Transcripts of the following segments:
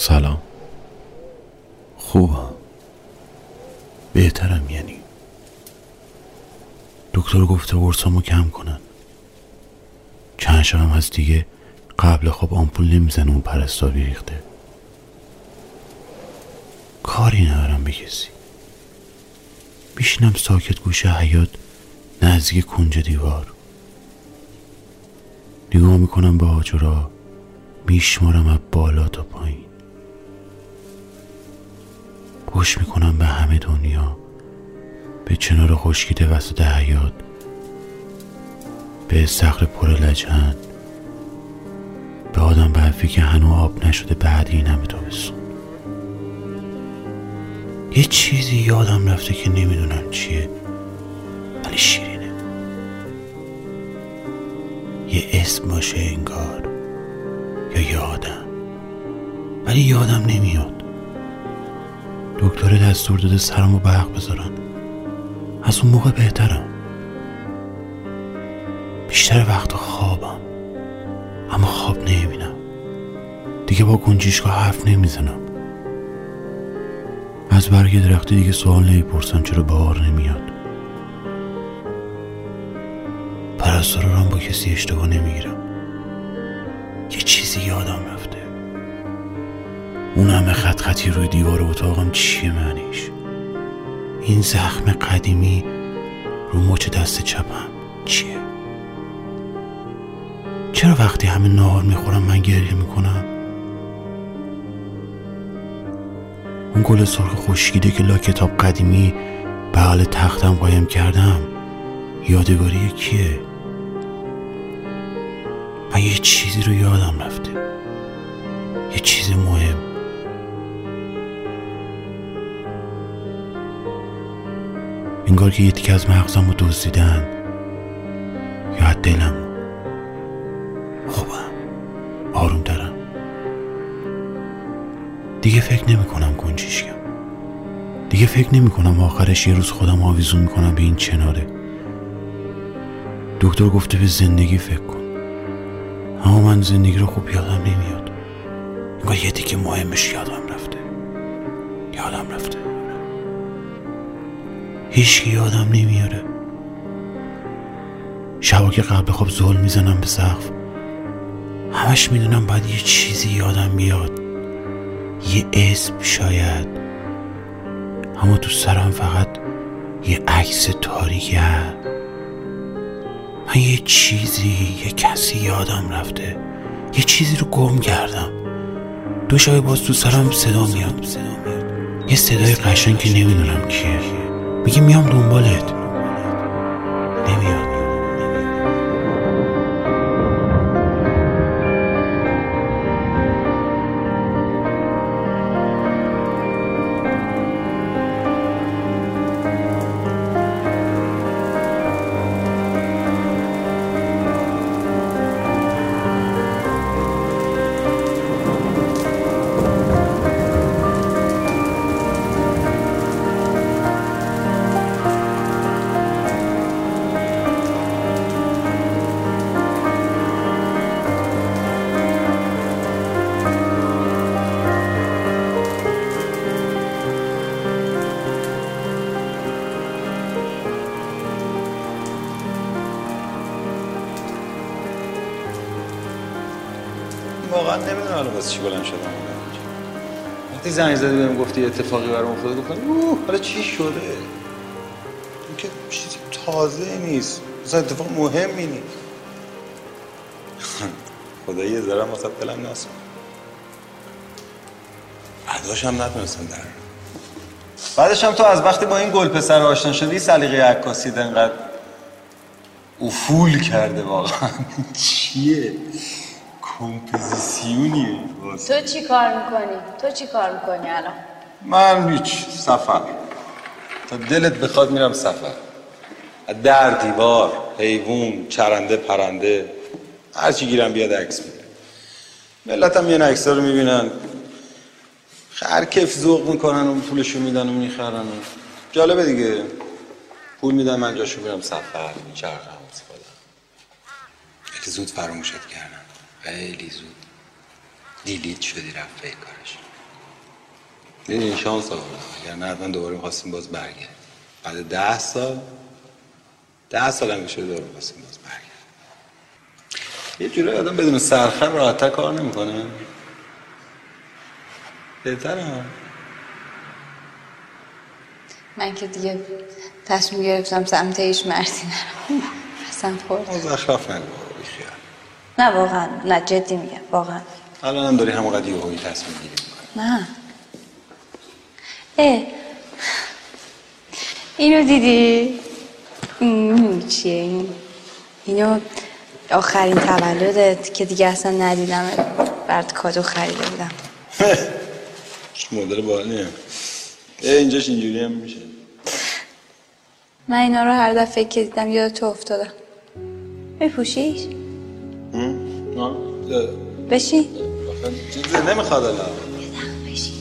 سلام. خوبم، بهترم. یعنی دکتر گفته قرصامو کم کنن، چند شبم از دیگه قبل خواب آمپول نمیزنه. اون پرستاری ریخته، کاری ندارم به کسی. میشینم ساکت گوشه حیاط نزدیک کنج دیوار، نگاه میکنم به آجرها، میشمارم از بالا تا پایین، گوش میکنم به همه دنیا، به چنار خشکیده وسط حیاط، به صخره پر لجن، به آدم برفی که هنوز آب نشده بعد این همه تابستون. یه چیزی یادم رفته که نمیدونم چیه، ولی شیرینه. یه اسم باشه انگار، یا یه آدم، ولی یادم نمیاد. دکتره دستور داده سرمو برق بذارن، از اون موقع بهترم. بیشتر وقت خوابم، اما خواب نمیبینم دیگه. با گنجشک‌ها حرف نمیزنم، از برگ درختی دیگه سوال نمیپرسم چرا بهار نمیاد. پرستارام با کسی اشتباه نمیگیرم. یه چیزی یادم رفته، اون همه خط خطی روی دیوار اتاقم چیه معنیش؟ این زخم قدیمی رو مچ دست چپم چیه؟ چرا وقتی همه نهار میخورم من گریه میکنم؟ اون گل سرخ خشکیده که لا کتاب قدیمی بغل تختم قایم کردم یادگاری کیه؟ من یه چیزی رو یادم رفته، یه چیز مهم. انگار که یه تیکه از مغزم رو دزدیدن، یا دلم. خوبم، آروم دارم دیگه. فکر نمی کنم گنجشکم، دیگه فکر نمی کنم آخرش یه روز خودم آویزون میکنم به این چناره. دکتر گفته به زندگی فکر کن، اما من زندگی رو خوب یادم نمیاد. انگار یه دیگه مهمش یادم رفته. هیچکی یادم نمیاره. شبا که قبل خواب زل میزنم به سقف، همش میدونم باید یه چیزی یادم بیاد، یه اسم شاید، اما تو سرم فقط یه عکس تاریکه. من یه چیزی، یه کسی یادم رفته، یه چیزی رو گم کردم. دو شبه باز تو سرم صدا میاد. یه صدای قشنگ که نمیدونم کیه، میگه میام دنبالت، نمیاد. واقعا نمیدونم الان واسه چی بلند شدم. وقتی زنگ زدی بهم گفتی اتفاقی برام افتاده، گفتم اوه حالا چی شده؟ این که چیزی تازه نیست، مثلا اتفاق مهمی نیست. خدایی یه ذره واسه دلم ناسم، بعداش هم نتونستم در بعدش هم تو از وقتی با این گل پسر آشنا شدی سلیقه عکاسی انقدر افول کرده. واقعا چیه؟ کمپوزیسیونیه. تو چی کار میکنی الان؟ من هیچ، سفر. تا دلت بخواد میرم سفر، در دیوار، حیوان، چرنده، پرنده، هر چی گیرم بیاد عکس میگیرم. ملت هم یه عکس‌ها رو میبینن، خرکف ذوق میکنن و پولشو میدن و میخرن. جالبه دیگه، پول میدن من جاشو میرم سفر، میچرخم خودم. خیلی زود فراموشت کردم، خیلی زود دیلیت شدی، رفت به کارش. این شانس آوردم، اگر نه حتما دوباره می‌خواستیم باز برگردیم. بعد 10 سال هم میشه دوباره می‌خواستیم باز برگردیم. یه جورایی آدم بدون سرخر راحت‌تر کار نمی‌کنه. بهتره. من که دیگه تصمیم گرفتم سمت هیچ مردی نرم. اصلا خورد. از اخلاف نگو بیخیال. نه واقعا، نه جدی میگم، واقعا. الان هم داری همونقدر یهویی تصمیم گیری می‌کنی. نه. اینو دیدی؟ چیه این؟ اینو آخرین تولدت که دیگه اصلا ندیدم برات کادو خریده بودم. مدل باحالیه. اینجاش اینجوری هم میشه. من اینا رو هر دفعه که دیدم یاد تو افتادم. میپوشیش؟ نه. بشین. چیزی نمیخواد الان. بشین.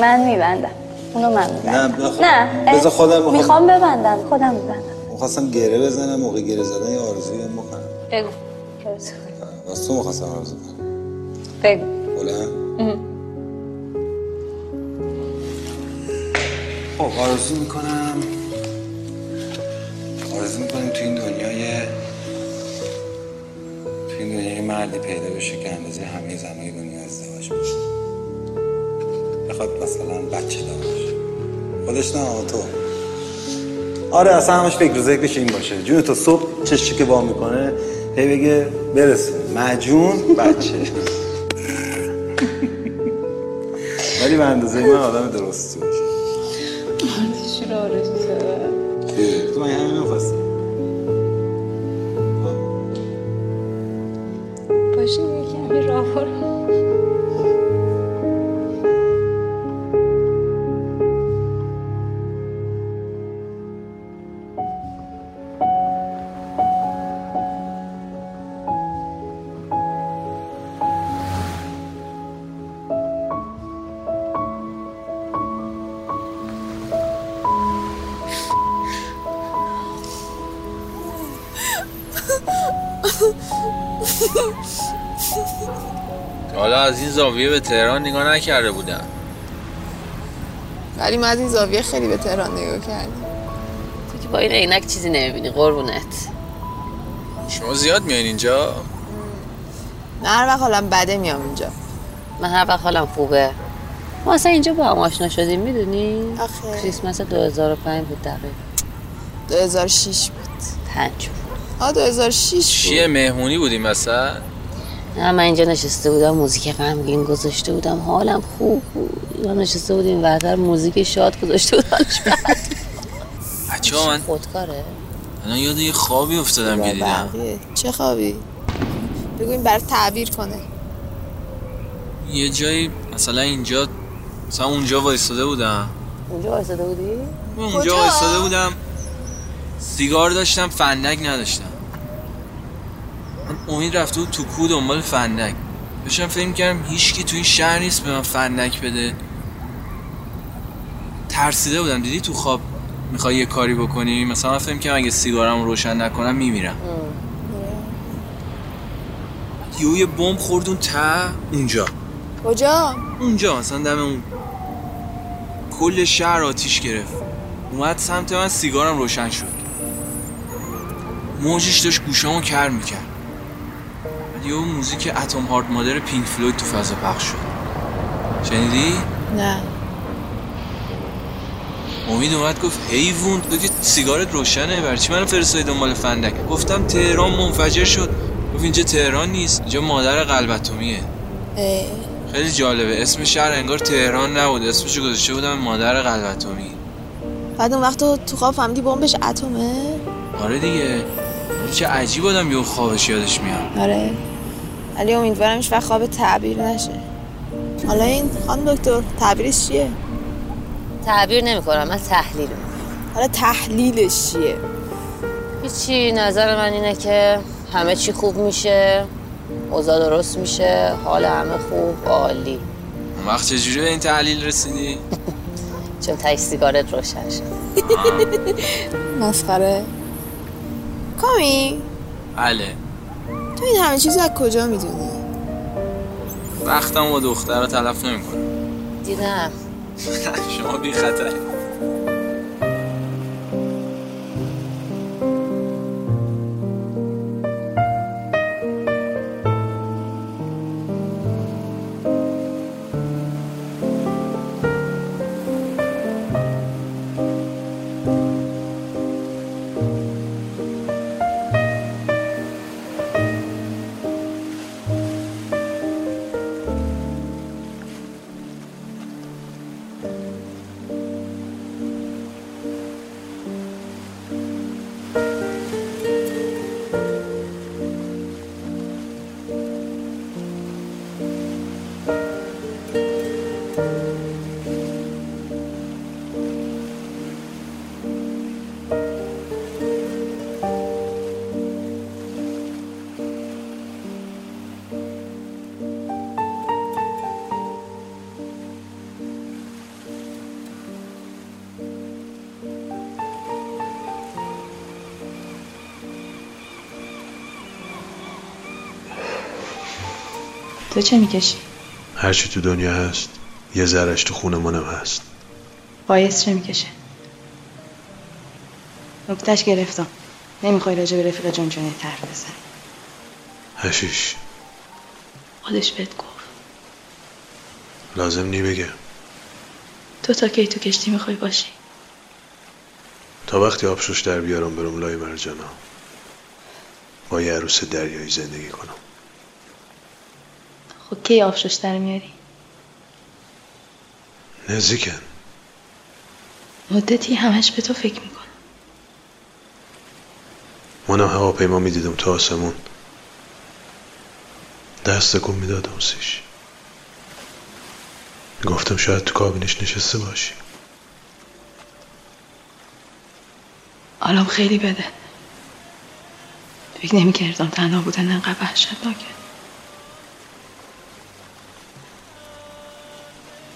من میبندم. اونو من میبندم. نه. بذار خودم میخوام ببندم. خودم میبندم. میخواستم گره بزنم، موقع گره زدن یه آرزویی هم بکنم. بگو. آرزو. واسه تو میخواستم آرزو کنم. بگو. بله. خب آرزو میکنم تو این دنیای مردی پیدا بشه که اندازه همه زنهای دنیا ازدواج بشه، بخواد مثلا بچه دار باشه، خودش نه تو. آره اصلا همش فکر روزه یک بشه این باشه، جون تو صبح چشی که با میکنه هی بگه برسون مجون بچه. ولی به اندازه من آدم درستی باشه. آرزو دارم. تو من همین نفسم. باشه یکمی راه برو. حالا از این زاویه به تهران نگاه نکرده بودم، ولی من از این زاویه خیلی به تهران نگاه کردم. تو که با این عینک چیزی نمیبینی قربونت. شما زیاد میاین اینجا؟ نه هر وقت حالم بده میام اینجا. من هر وقت حالم خوبه. ما اصلا اینجا با هم آشنا شدیم میدونی؟ آخه کریسمس 2005 بود دقیقاً. 2006 بود. 2006 چیه مهمونی بودیم مثلا؟ نه من اینجا نشسته بودم موزیک غمگین گذاشته بودم حالم خوب بود. ما نشسته بودیم وقتر موزیک شاد گذاشته بود حالش بد. بچه‌ها من خودکاره. الان یاد یه خوابی افتادم که دیدم. چه خوابی؟ بگو این برای تعبیر کنه. یه جایی مثلا اینجا مثلا اونجا وایساده بودم. اونجا وایساده بودی؟ اونجا وایساده بودم. سیگار داشتم فندک نداشتم. امید رفته بود تو کو دنبال فندک. داشتم فکر کردم هیچکی تو این شهر نیست به من فندک بده. ترسیده بودم. دیدی تو خواب میخوای یه کاری بکنی مثلا فکر کردم اگه سیگارم روشن نکنم میمیرم. یهو یه بمب خورد اون ته اونجا. کجا؟ اونجا مثلا دم اون کل شهر آتیش گرفت. اومد سمت من سیگارم روشن شد. موجش داشت گوشامو کر میکرد. یه موزیک اتم هارت مادر پینک فلوید تو فضا پخش شد. شنیدی؟ نه. امید اومد گفت حیوون تو که سیگارت روشنه برای چی منو فرستادی دنبال فندک؟ گفتم تهران منفجر شد. گفت اینجا تهران نیست، اینجا مادر قلب اتمیه. خیلی جالبه اسم شهر انگار تهران نبود، اسمشو گذاشته بودم مادر قلب اتمی. بعد اون وقت تو خواب فهمیدی بمبش اتمه؟ آره دیگه. چه عجیب آدم یه خوابش یادش میاد. آره. ولی امیدوارم هیچ وقت خواب تعبیر نشه. حالا این خانم دکتر تعبیرش چیه؟ تعبیر نمی‌کنم، من تحلیل می‌کنم. حالا تحلیلش چیه؟ هیچی، نظر من اینه که همه چی خوب میشه، اوضاع درست میشه، حال همه خوب، عالی. اون وقت چجوری به این تحلیل رسیدی؟ چون تاش سیگارت روشن شد. مسخره. کامی؟ بله. تو این همه چیز از کجا میدونی؟ وقتم با دخترها تلف نمیکنم. دیدم. شما بی خطر. تو چه میکشی؟ هر چی تو دنیا هست، یه ذره‌اش تو خونه منم هست. باعث چه میکشه؟ نکته‌اش گرفتم. نمیخوای راجع به رفیق جون جونی حرف بزنی. هشیش خودش بهت گفت. لازم نی بگم. تو تا کی تو کشتی میخوای باشی؟ تا وقتی آبشوش در بیارم برم لای مرجانا. با یه عروس دریایی زندگی کنم. خب کی آفشوش در میاری؟ نزدیکن. مدتی همش به تو فکر میکنم. منم هواپیما میدیدم تو آسمون، دست تکون میدادم سیش، گفتم شاید تو کابینش نشسته باشی. حالم خیلی بده. فکر نمیکردم تنها بودن انقدر وحشتناکه.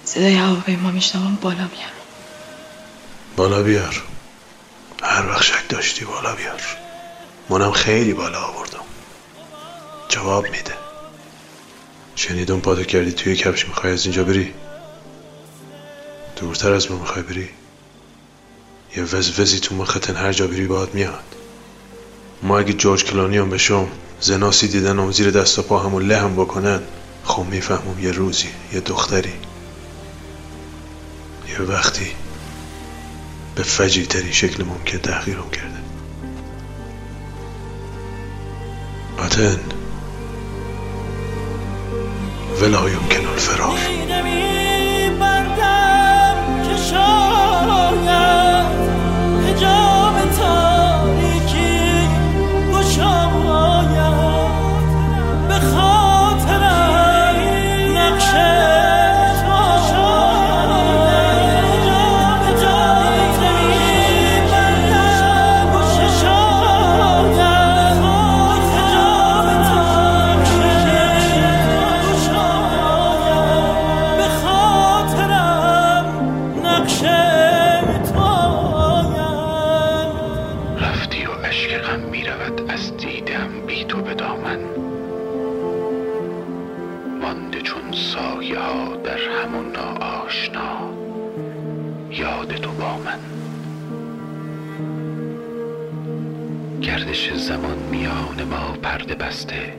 صدای هواپیما میشنوم، بالا بیار. بالا بیار. هر وقت شک داشتی بالا بیار. منم خیلی بالا آوردم. جواب میده. شنیدم پاتو کردی توی کفش، میخوای از اینجا بری؟ دورتر از ما میخوای بری؟ یه وزوزی تو مختن هر جا بری باید میاد. ما اگه جورج کلونی هم بشم، زناسی دیدنم زیر دست و پا همو لهم بکنن، خب میفهمم یه روزی یه دختری یه وقتی به فجیع ترین شکل ممکن تحقیرم کرده. آتن ولا يمكن الفرار. گردش زمان میان ما پرده بسته،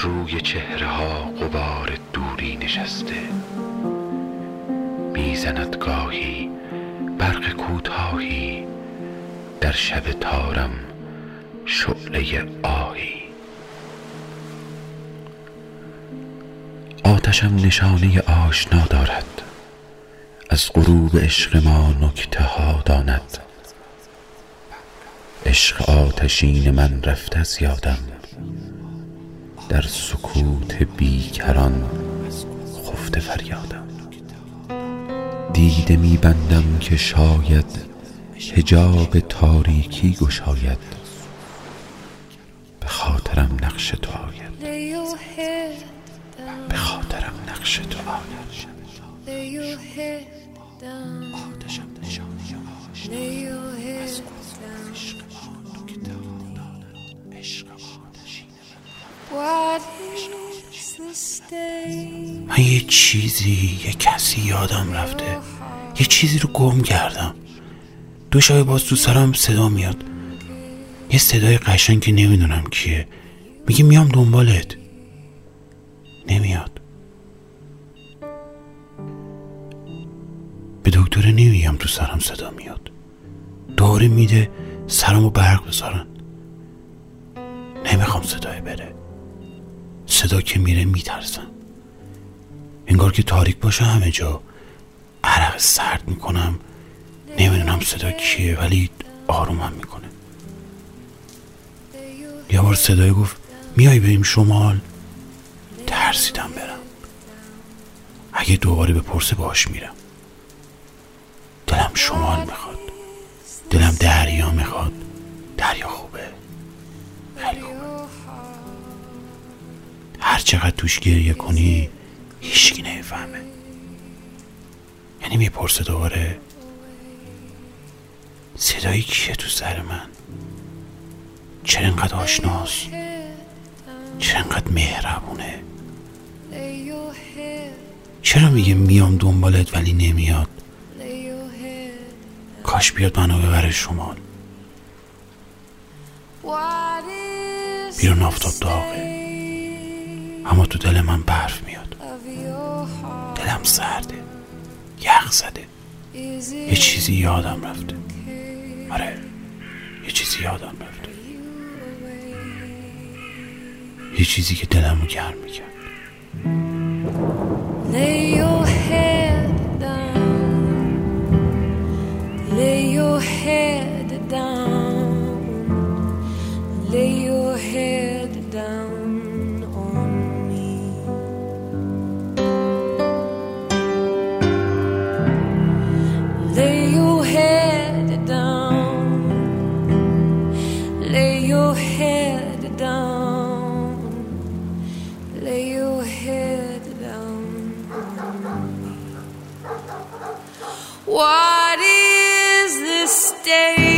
روی چهره ها غبار دوری نشسته، میزند گاهی برق کوتاهی، در شب تارم شعله آهی. آتشم نشانه آشنا دارد، از غروب عشق ما نکته ها داند. عشق آتشین من رفت از یادم، در سکوت بیکران خفته فریادم. دیده می بندم که شاید حجاب تاریکی گشاید، به خاطرم نقش تو آید، به خاطرم نقش تو آید. آتشم نشانی آشنا، از عشق آنو که تا دانم، عشق آتشین من. من یه چیزی، یه کسی یادم رفته، یه چیزی رو گم کردم. دو شب باز تو سرم صدا میاد، یه صدای قشنگ که نمیدونم کیه، میگه میام دنبالت، نمیاد. به دکتر نمیگم تو سرم صدا میاد، داره میده سرمو برق بذارن. نمیخوام صدای بره، صدا که میره میترسم، انگار که تاریک باشه همه جا، عرق سرد میکنم، نمیدونم صدا کیه ولی آرومم میکنه. یه بار صدای گفت میای بریم شمال، ترسیدم برم، اگه دوباره بپرسه باش میرم. دلم شمال میخواد، دلم دریا میخواد، دریا خوبه، خیلی خوبه. هر چقدر توش گریه کنی هیچکی نمیفهمه. یعنی میپرسه دوباره صدایی کیه تو سر من؟ چرا اینقدر آشناست؟ چرا اینقدر مهربونه؟ چرا میگه میام دنبالت ولی نمیاد؟ کاش بیاد منو ببره شمال. بیرون آفتاب داغه، اما تو دل من برف میاد، دلم سرده، یخ زده. یه چیزی یادم رفته، آره یه چیزی یادم رفته، یه چیزی که دلمو گرم میکرد. Lay your head down, lay your head down, lay your head down on me. Lay your head down, lay your head down, lay your head down. What is this day?